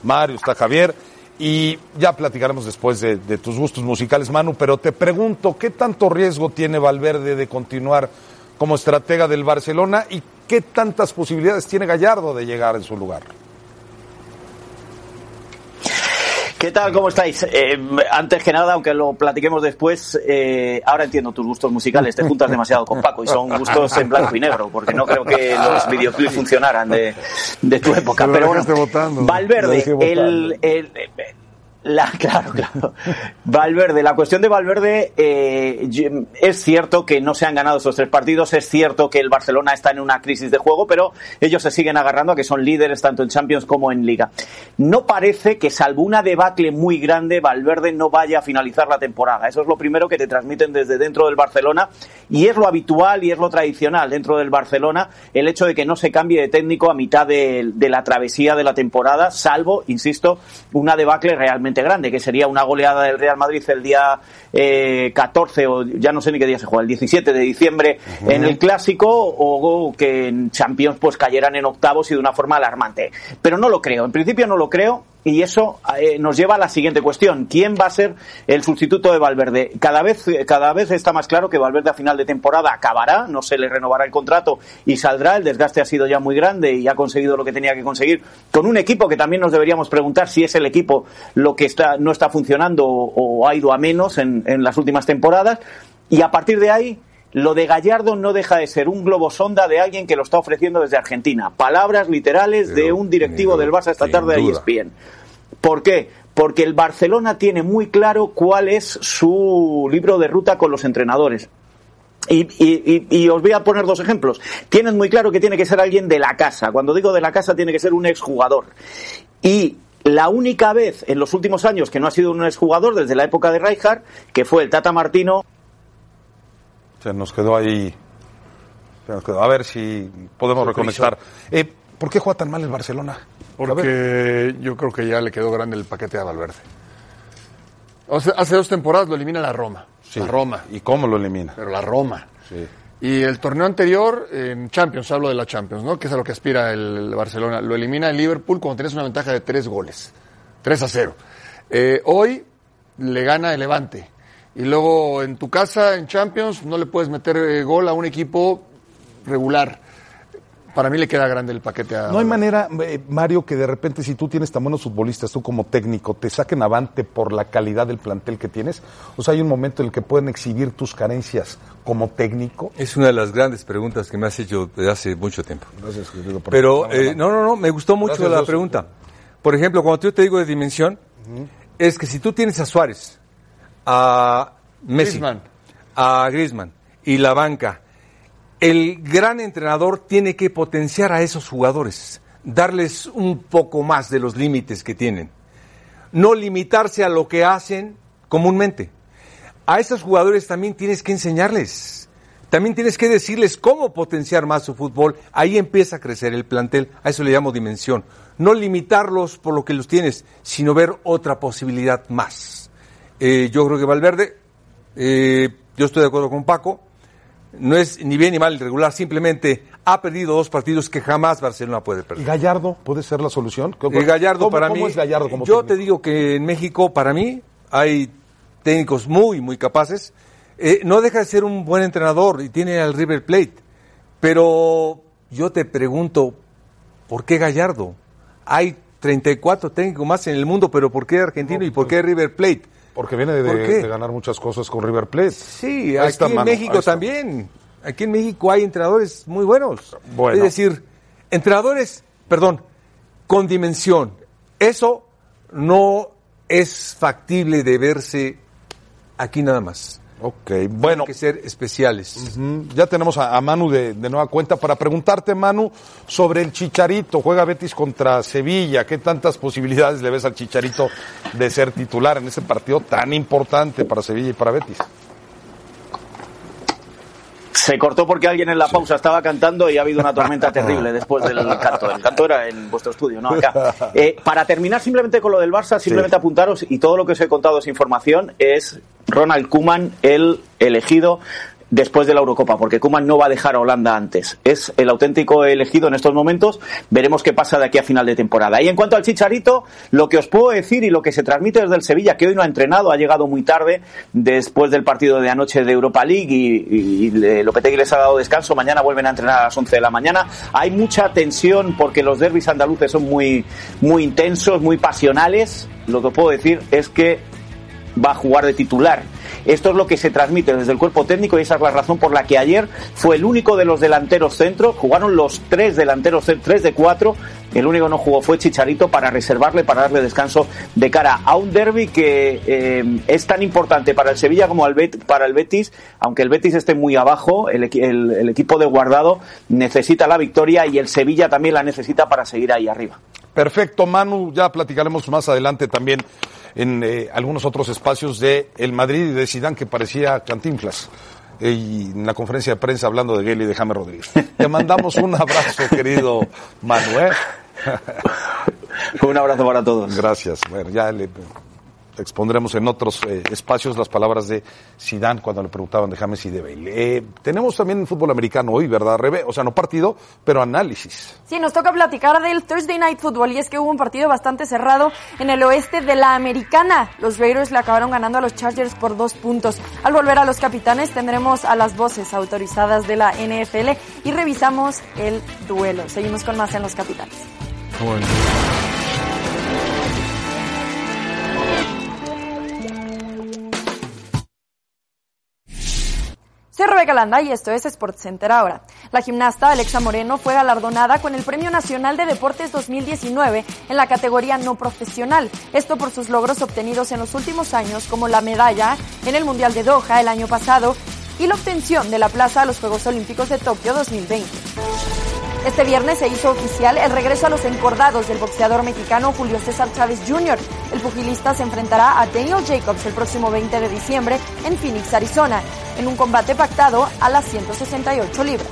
Mario, está Javier. Y ya platicaremos después de, de tus gustos musicales, Manu. Pero te pregunto, ¿qué tanto riesgo tiene Valverde de continuar como estratega del Barcelona? ¿Y qué tantas posibilidades tiene Gallardo de llegar en su lugar? ¿Qué tal? ¿Cómo estáis? Eh, antes que nada, aunque lo platiquemos después, eh, ahora entiendo tus gustos musicales, te juntas demasiado con Paco y son gustos en blanco y negro, porque no creo que los videoclips funcionaran de, de tu época. Pero bueno, Valverde, el... el, el La, claro, claro. Valverde, la cuestión de Valverde, eh, es cierto que no se han ganado esos tres partidos, es cierto que el Barcelona está en una crisis de juego, pero ellos se siguen agarrando a que son líderes tanto en Champions como en Liga. No parece que, salvo una debacle muy grande, Valverde no vaya a finalizar la temporada. Eso es lo primero que te transmiten desde dentro del Barcelona y es lo habitual y es lo tradicional dentro del Barcelona, el hecho de que no se cambie de técnico a mitad de, de la travesía de la temporada, salvo, insisto, una debacle realmente grande, que sería una goleada del Real Madrid el día eh, catorce o ya no sé ni qué día se juega, el diecisiete de diciembre uh-huh. en el Clásico, o, o que en Champions pues cayeran en octavos y de una forma alarmante, pero no lo creo, en principio no lo creo. Y eso eh, nos lleva a la siguiente cuestión. ¿Quién va a ser el sustituto de Valverde? Cada vez cada vez está más claro que Valverde a final de temporada acabará, no se le renovará el contrato y saldrá. El desgaste ha sido ya muy grande y ha conseguido lo que tenía que conseguir con un equipo que también nos deberíamos preguntar si es el equipo lo que está no está funcionando o, o ha ido a menos en, en las últimas temporadas. Y a partir de ahí, lo de Gallardo no deja de ser un globo sonda de alguien que lo está ofreciendo desde Argentina. Palabras literales Pero, de un directivo duda, del Barça esta tarde de E S P N. ¿Por qué? Porque el Barcelona tiene muy claro cuál es su libro de ruta con los entrenadores. Y, y, y os voy a poner dos ejemplos. Tienen muy claro que tiene que ser alguien de la casa. Cuando digo de la casa, tiene que ser un exjugador. Y la única vez en los últimos años que no ha sido un exjugador desde la época de Rijkaard, que fue el Tata Martino... Se nos quedó ahí. Se nos quedó. A ver si podemos reconectar. Eh, ¿Por qué juega tan mal el Barcelona? Porque yo creo que ya le quedó grande el paquete a Valverde. O sea, hace dos temporadas lo elimina la Roma. Sí. La Roma. ¿Y cómo lo elimina? Pero la Roma. Sí. Y el torneo anterior, en Champions, hablo de la Champions, ¿no? Que es a lo que aspira el Barcelona. Lo elimina el Liverpool cuando tenés una ventaja de tres goles. tres a cero. Eh, hoy... le gana el Levante. Y luego en tu casa, en Champions, no le puedes meter eh, gol a un equipo regular. Para mí le queda grande el paquete a... No hay manera, eh, Mario, que de repente, si tú tienes tan buenos futbolistas, tú como técnico, te saquen avante por la calidad del plantel que tienes. O sea, hay un momento en el que pueden exhibir tus carencias como técnico. Es una de las grandes preguntas que me has hecho desde hace mucho tiempo. Gracias, querido. Por Pero, eh, no, no, no, me gustó mucho Gracias, la Dios. pregunta. Por ejemplo, cuando yo te digo de dimensión, uh-huh. es que si tú tienes a Suárez, a Messi, Griezmann. a Griezmann y la banca, el gran entrenador tiene que potenciar a esos jugadores, darles un poco más de los límites que tienen, no limitarse a lo que hacen comúnmente. A esos jugadores también tienes que enseñarles, también tienes que decirles cómo potenciar más su fútbol. Ahí empieza a crecer el plantel, a eso le llamo dimensión. No limitarlos por lo que los tienes, sino ver otra posibilidad más. Eh, yo creo que Valverde, eh, yo estoy de acuerdo con Paco, no es ni bien ni mal irregular, simplemente ha perdido dos partidos que jamás Barcelona puede perder. ¿Y Gallardo puede ser la solución? El Gallardo, para mí, ¿cómo es Gallardo como técnico? Yo te digo que en México, para mí, hay técnicos muy, muy capaces. Eh, no deja de ser un buen entrenador y tiene al River Plate. Pero yo te pregunto, ¿por qué Gallardo? Hay treinta y cuatro técnicos más en el mundo, pero ¿por qué argentino no, y por qué River Plate? Porque viene de, ¿Por de ganar muchas cosas con River Plate. Sí, ahí aquí en mano, México también. Aquí en México hay entrenadores muy buenos. Bueno. Es decir, entrenadores, perdón, con dimensión. Eso no es factible de verse aquí nada más. Ok, bueno. Tienen que ser especiales. Uh-huh. Ya tenemos a, a Manu de, de nueva cuenta para preguntarte, Manu, sobre el Chicharito. Juega Betis contra Sevilla. ¿Qué tantas posibilidades le ves al Chicharito de ser titular en ese partido tan importante para Sevilla y para Betis? Se cortó porque alguien en la sí. pausa estaba cantando y ha habido una tormenta terrible después del canto. El canto era en vuestro estudio, no acá. Eh, para terminar simplemente con lo del Barça, simplemente sí. apuntaros, y todo lo que os he contado es información, es Ronald Koeman el elegido después de la Eurocopa, porque Koeman no va a dejar a Holanda antes. Es el auténtico elegido en estos momentos. Veremos qué pasa de aquí a final de temporada. Y en cuanto al Chicharito, lo que os puedo decir y lo que se transmite desde el Sevilla, que hoy no ha entrenado, ha llegado muy tarde después del partido de anoche de Europa League, y, y, y Lopetegui les ha dado descanso. Mañana vuelven a entrenar a las once de la mañana. Hay mucha tensión porque los derbis andaluces son muy, muy intensos, muy pasionales. Lo que os puedo decir es que va a jugar de titular. Esto es lo que se transmite desde el cuerpo técnico, y esa es la razón por la que ayer fue el único de los delanteros centros. Jugaron los tres delanteros, tres de cuatro. El único que no jugó fue Chicharito, para reservarle, para darle descanso de cara a un derbi que eh, es tan importante para el Sevilla como el Bet- para el Betis. Aunque el Betis esté muy abajo, el, el, el equipo de Guardado necesita la victoria, y el Sevilla también la necesita para seguir ahí arriba. Perfecto, Manu. Ya platicaremos más adelante también en eh, algunos otros espacios de el Madrid y de Zidane, que parecía Cantinflas, eh, y en la conferencia de prensa hablando de Gale y de James Rodríguez. Te mandamos un abrazo, querido Manuel. Un abrazo para todos. Gracias. Bueno, ya le expondremos en otros eh, espacios las palabras de Zidane cuando le preguntaban de James y de Bale. Eh, tenemos también fútbol americano hoy, ¿verdad, Rebe? O sea, no partido, pero análisis. Sí, nos toca platicar del Thursday Night Football, y es que hubo un partido bastante cerrado en el oeste de la Americana. Los Raiders le acabaron ganando a los Chargers por dos puntos. Al volver a Los Capitanes tendremos a las voces autorizadas de la N F L y revisamos el duelo. Seguimos con más en Los Capitanes. Bueno. Soy Rebeca Landa y esto es SportsCenter ahora. La gimnasta Alexa Moreno fue galardonada con el Premio Nacional de Deportes dos mil diecinueve en la categoría no profesional. Esto por sus logros obtenidos en los últimos años, como la medalla en el Mundial de Doha el año pasado y la obtención de la plaza a los Juegos Olímpicos de Tokio dos mil veinte. Este viernes se hizo oficial el regreso a los encordados del boxeador mexicano Julio César Chávez junior El pugilista se enfrentará a Daniel Jacobs el próximo veinte de diciembre en Phoenix, Arizona, en un combate pactado a las ciento sesenta y ocho libras.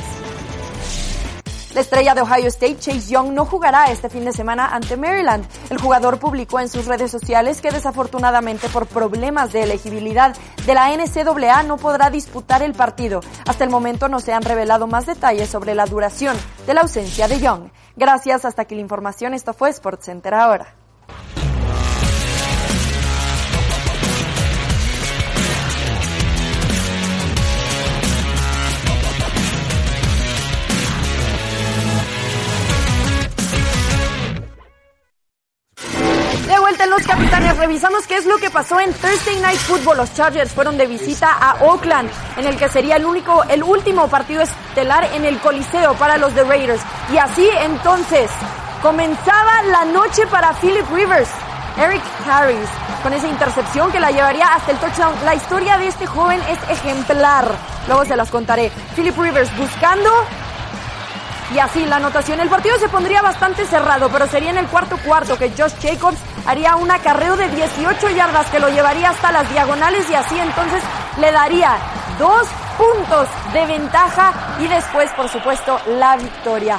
La estrella de Ohio State, Chase Young, no jugará este fin de semana ante Maryland. El jugador publicó en sus redes sociales que desafortunadamente, por problemas de elegibilidad de la N C A A, no podrá disputar el partido. Hasta el momento no se han revelado más detalles sobre la duración de la ausencia de Young. Gracias, hasta aquí la información. Esto fue SportsCenter ahora. vuelta en Los Capitanes, revisamos qué es lo que pasó en Thursday Night Football. Los Chargers fueron de visita a Oakland, en el que sería el único, el último partido estelar en el Coliseo para los The Raiders. Y así entonces comenzaba la noche para Philip Rivers. Eric Harris, con esa intercepción que la llevaría hasta el touchdown. La historia de este joven es ejemplar. Luego se las contaré. Philip Rivers buscando... Y así la anotación. El partido se pondría bastante cerrado, pero sería en el cuarto cuarto que Josh Jacobs haría un acarreo de dieciocho yardas que lo llevaría hasta las diagonales y así entonces le daría dos puntos de ventaja y después, por supuesto, la victoria.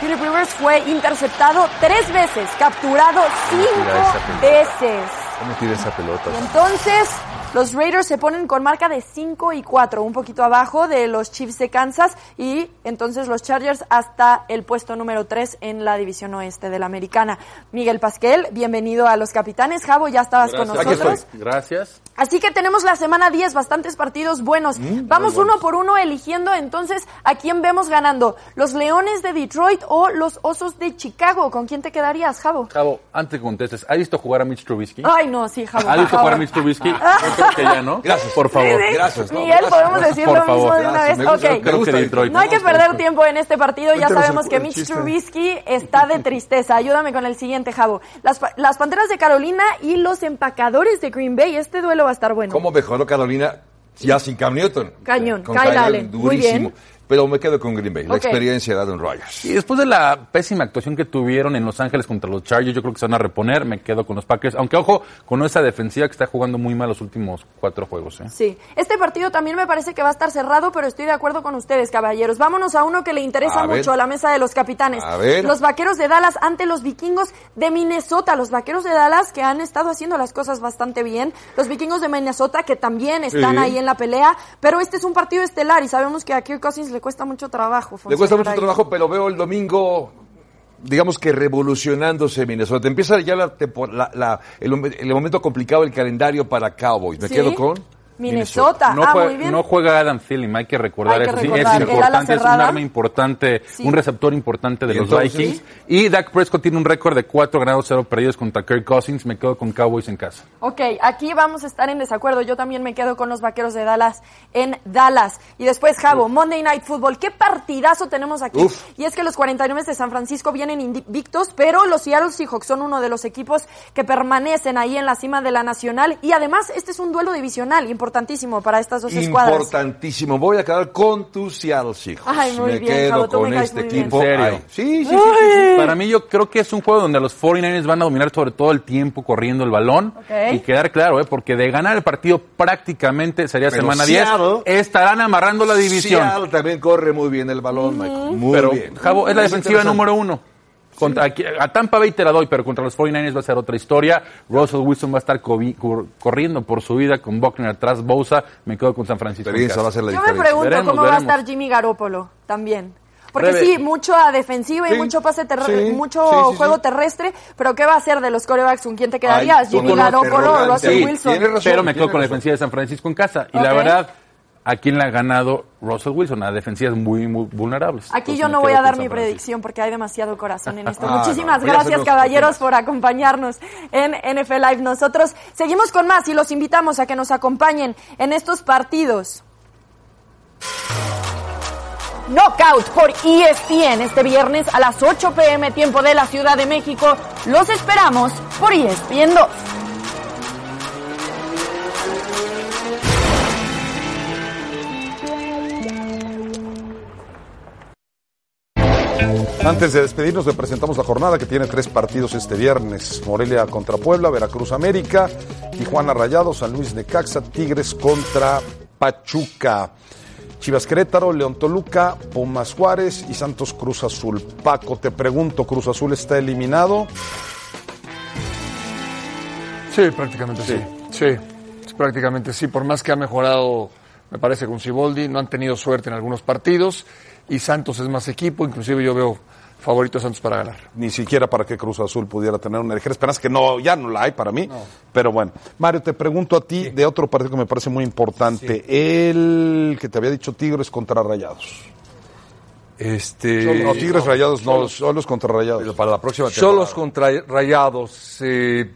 Philip Rivers fue interceptado tres veces, capturado cinco veces. ¿Cómo tira esa pelota? Y entonces... Los Raiders se ponen con marca de cinco y cuatro, un poquito abajo de los Chiefs de Kansas, y entonces los Chargers hasta el puesto número tres en la división oeste de la Americana. Miguel Pasquel, bienvenido a Los Capitanes. Javo, ya estabas Gracias. con nosotros. Gracias. Así que tenemos la semana diez, bastantes partidos buenos. Mm, Vamos buenos. uno por uno eligiendo entonces a quién vemos ganando, los Leones de Detroit o los Osos de Chicago. ¿Con quién te quedarías, Javo? Javo, antes que contestes, ¿has visto jugar a Mitch Trubisky? Ay, no, sí, Javo. ¿Has visto jugar a Mitch Trubisky? Que ya, ¿no? Gracias, por favor. Sí, sí. Gracias. No, Miguel, podemos gracias, decir lo mismo favor, de una gracias. vez. Gusta, okay. creo que Detroit, no hay que perder tiempo en este partido. Ya sabemos que Mitch Trubisky está de tristeza. Ayúdame con el siguiente, Javo. Las, las Panteras de Carolina y los Empacadores de Green Bay. Este duelo va a estar bueno. ¿Cómo mejoró Carolina ya sin Cam Newton? Cañón. Con Kyle Allen. Durísimo. Muy bien. Pero me quedo con Green Bay, okay. La experiencia de Aaron Rodgers. Y después de la pésima actuación que tuvieron en Los Ángeles contra los Chargers, yo creo que se van a reponer, me quedo con los Packers. Aunque, ojo, con esa defensiva que está jugando muy mal los últimos cuatro juegos. ¿eh? Sí, este partido también me parece que va a estar cerrado, pero estoy de acuerdo con ustedes, caballeros. Vámonos a uno que le interesa a mucho ver. a la mesa de los capitanes. A ver. Los Vaqueros de Dallas ante los Vikingos de Minnesota. Los Vaqueros de Dallas que han estado haciendo las cosas bastante bien. Los Vikingos de Minnesota que también están sí. ahí en la pelea. Pero este es un partido estelar y sabemos que a Kirk Cousins le cuesta mucho trabajo. Le cuesta mucho trabajo, pero veo el domingo, digamos que revolucionándose Minnesota. Empieza ya la, la, la, el, el momento complicado del calendario para Cowboys. Me ¿Sí? quedo con Minnesota. Minnesota. No, ah, juega, muy bien. no juega Adam Thielen, hay que recordar hay que eso. Recordar. Sí, es importante, es un arma importante, sí. un receptor importante de los entonces? Vikings. Y Dak Prescott tiene un récord de cuatro ganados, cero perdidos contra Kirk Cousins. Me quedo con Cowboys en casa. Ok, aquí vamos a estar en desacuerdo. Yo también me quedo con los Vaqueros de Dallas en Dallas. Y después, Javo, Monday Night Football. ¿Qué partidazo tenemos aquí? Uf. Y es que los cuarenta y nueve de San Francisco vienen invictos, pero los Seattle Seahawks son uno de los equipos que permanecen ahí en la cima de la nacional. Y además, este es un duelo divisional importante. Importantísimo para estas dos escuadras. Importantísimo. Voy a quedar con tu Seattle Seahawks. Ay, muy me bien, quedo Javo, con me este equipo. ¿En serio? Sí, sí, sí, sí, sí. Para mí yo creo que es un juego donde los cuarenta y nueve van a dominar sobre todo el tiempo corriendo el balón. Okay. Y quedar claro, ¿eh? porque de ganar el partido prácticamente sería pero semana Seattle, diez. Estarán amarrando la división. Seattle también corre muy bien el balón, uh-huh. Michael. Muy pero, bien. Javo, es la defensiva número uno. Contra, a Tampa Bay te la doy, pero contra los cuarenta y nueve va a ser otra historia. Russell Wilson va a estar co- co- corriendo por su vida con Buckner atrás, Bosa. Me quedo con San Francisco. Va a ser la Yo me pregunto veremos, cómo veremos. va a estar Jimmy Garoppolo también. Porque Reve. sí, mucho a defensiva sí. y mucho pase terrestre, sí. mucho sí, sí, juego sí. terrestre, pero ¿qué va a hacer de los corebacks? ¿Con quién te quedarías? Jimmy Garoppolo o Russell sí, Wilson. Razón, pero me quedo con razón. la defensiva de San Francisco en casa. Y okay. la verdad... ¿A quién le ha ganado Russell Wilson? A defensas muy, muy vulnerables. Aquí Entonces yo no voy a dar mi predicción porque hay demasiado corazón en esto. ah, Muchísimas no, gracias, caballeros, por acompañarnos en N F L Live. Nosotros seguimos con más y los invitamos a que nos acompañen en estos partidos. Knockout por E S P N este viernes a las ocho p.m. tiempo de la Ciudad de México. Los esperamos por E S P N dos. Antes de despedirnos, le presentamos la jornada que tiene tres partidos este viernes. Morelia contra Puebla, Veracruz América, Tijuana Rayados, San Luis Necaxa, Tigres contra Pachuca, Chivas Querétaro, León Toluca, Pumas Juárez y Santos Cruz Azul. Paco, te pregunto, ¿Cruz Azul está eliminado? Sí, prácticamente sí. Sí, sí prácticamente sí. Por más que ha mejorado, me parece, con Siboldi, no han tenido suerte en algunos partidos. Y Santos es más equipo, inclusive yo veo favorito a Santos para ganar. Ni siquiera para que Cruz Azul pudiera tener una ligera esperanza, que no, ya no la hay para mí. No. Pero bueno, Mario, te pregunto a ti sí. de otro partido que me parece muy importante. Sí. El que te había dicho Tigres contra Rayados. Este... No, Tigres no, Rayados, no, Solos, Solos contra Rayados. Pero para la próxima temporada. Solos contra Rayados. Eh,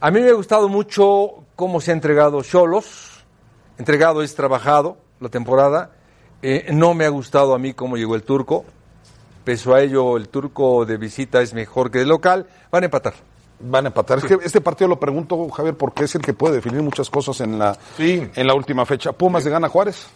A mí me ha gustado mucho cómo se ha entregado Xolos. Entregado es trabajado la temporada. Eh, no me ha gustado a mí cómo llegó el turco. Pese a ello, el turco de visita es mejor que de local. Van a empatar. Van a empatar. Sí. Es que este partido lo pregunto, Javier, porque es el que puede definir muchas cosas en la, sí. en la última fecha. ¿Pumas sí. le gana a Juárez?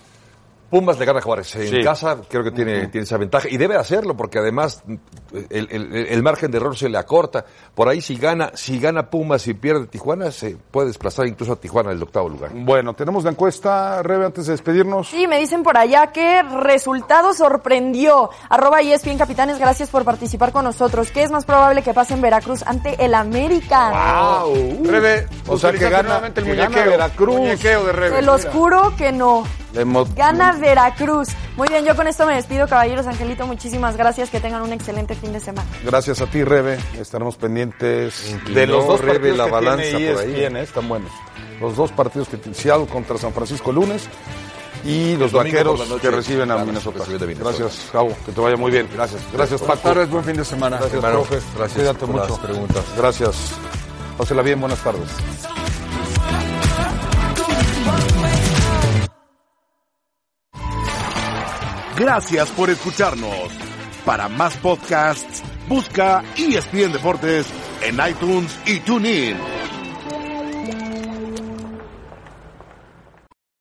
Pumas le gana a Juárez en sí. casa, creo que tiene, uh-huh. tiene esa ventaja y debe hacerlo porque además el, el, el margen de error se le acorta. Por ahí si gana, si gana Pumas y pierde Tijuana, se puede desplazar incluso a Tijuana del octavo lugar. Bueno, tenemos la encuesta, Rebe, antes de despedirnos. Sí, me dicen por allá que resultado sorprendió. Arroba E S P N Capitanes, gracias por participar con nosotros. ¿Qué es más probable que pase en Veracruz ante el América? Wow. Uh, Rebe, o sea que gana el que muñequeo gana Veracruz. Muñequeo de Rebe. Se los Mira. juro que no. Mo- Gana Veracruz. Muy bien, yo con esto me despido, caballeros. Angelito, muchísimas gracias, que tengan un excelente fin de semana. Gracias a ti, Rebe, estaremos pendientes. Inclinó, de los dos Rebe, partidos la que balanza tiene por ahí. E S P N, ¿eh? Están buenos los dos partidos que tiene Seattle contra San Francisco el lunes y los vaqueros que reciben a claro, Minnesota. Minnesota. Gracias, Javo, que te vaya muy bien. Gracias, gracias, gracias Paco. Buenas tardes, buen fin de semana. Gracias, hermano. Profe. Gracias. Cuídate mucho. Las preguntas. Gracias. Pásela bien, buenas tardes. Gracias por escucharnos. Para más podcasts, busca E S P N Deportes en iTunes y TuneIn.